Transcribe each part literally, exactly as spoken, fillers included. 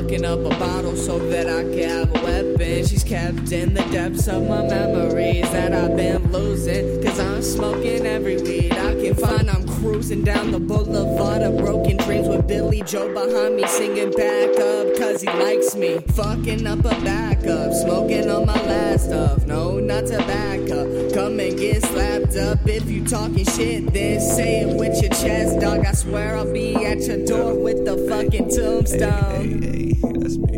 locking up a bottle so that I can have a weapon. She's kept in the depths of my memories that I've been losing, cause I'm smoking every weed I can find. I'm cruising down the boulevard of broken dreams with Billy Joe behind me, singing back up cause he likes me. Fucking up a backup, smoking on my last of, no, not to back up. Come and get slapped up if you talking shit, then say it with your chest, dog. I swear I'll be at your door with the fucking tombstone. Hey, hey, hey, that's me.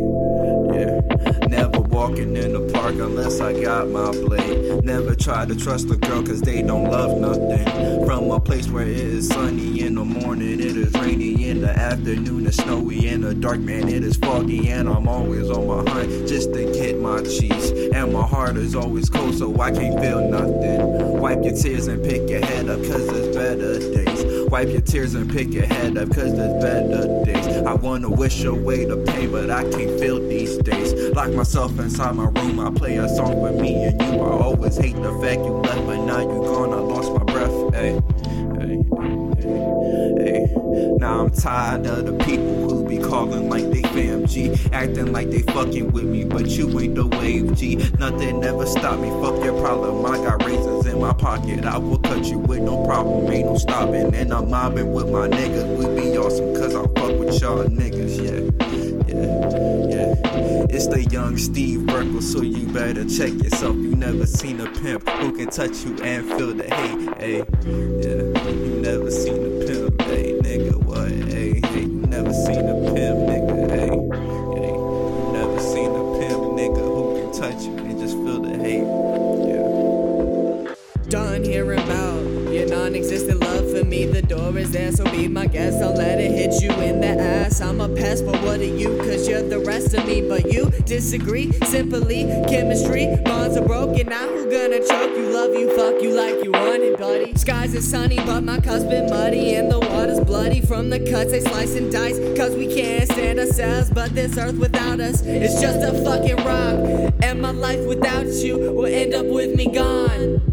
Yeah. Never walking in the park unless I got my blade. Never try to trust a girl cause they don't love nothing. From a place where it is sunny in the morning, it is rainy in the afternoon, it's snowy in the dark, man, it is foggy, and I'm always on my hunt just to get my cheese. And my heart is always cold so I can't feel nothing. Wipe your tears and pick your head up cause there's better days. Wipe your tears and pick your head up cause there's better days. I wanna wish away the pain but I can't feel these days. Lock myself inside my room, I play a song with me and you. I always hate the fact you left but now you gone, I lost my breath. Ay, ay, ay, ay. Now I'm tired of the people who be calling like they fam G, acting like they fucking with me but you ain't the wave G. Nothing ever stopped me, fuck your problem, I got raisins in my pocket. I will cut you with no problem, ain't no stopping. And I'm mobbing with my niggas, we be awesome cause I fuck with y'all niggas. Yeah, yeah, yeah. It's the young Steve Urkel, so you better check yourself. You never seen a pimp who can touch you and feel the hate, ayy. Yeah, you never seen a pimp, ayy, nigga, what, ayy, hey, you never seen a pimp, nigga, ayy, ayy. You never seen a pimp, nigga, who can touch you and just feel the hate, yeah. Done hearing about your non-existent love for me, the door is there, so be my guest. I'll let it hit you in the ass. I'm a pest, but what are you? Cause you're the rest of me, but you disagree. Simply, chemistry, bonds are broken. Now who gonna choke you? Love you, fuck you like you want it, buddy. Skies are sunny, but my cup's been muddy, and the water's bloody from the cuts they slice and dice. Cause we can't stand ourselves, but this earth without us is just a fucking rock. And my life without you will end up with me gone.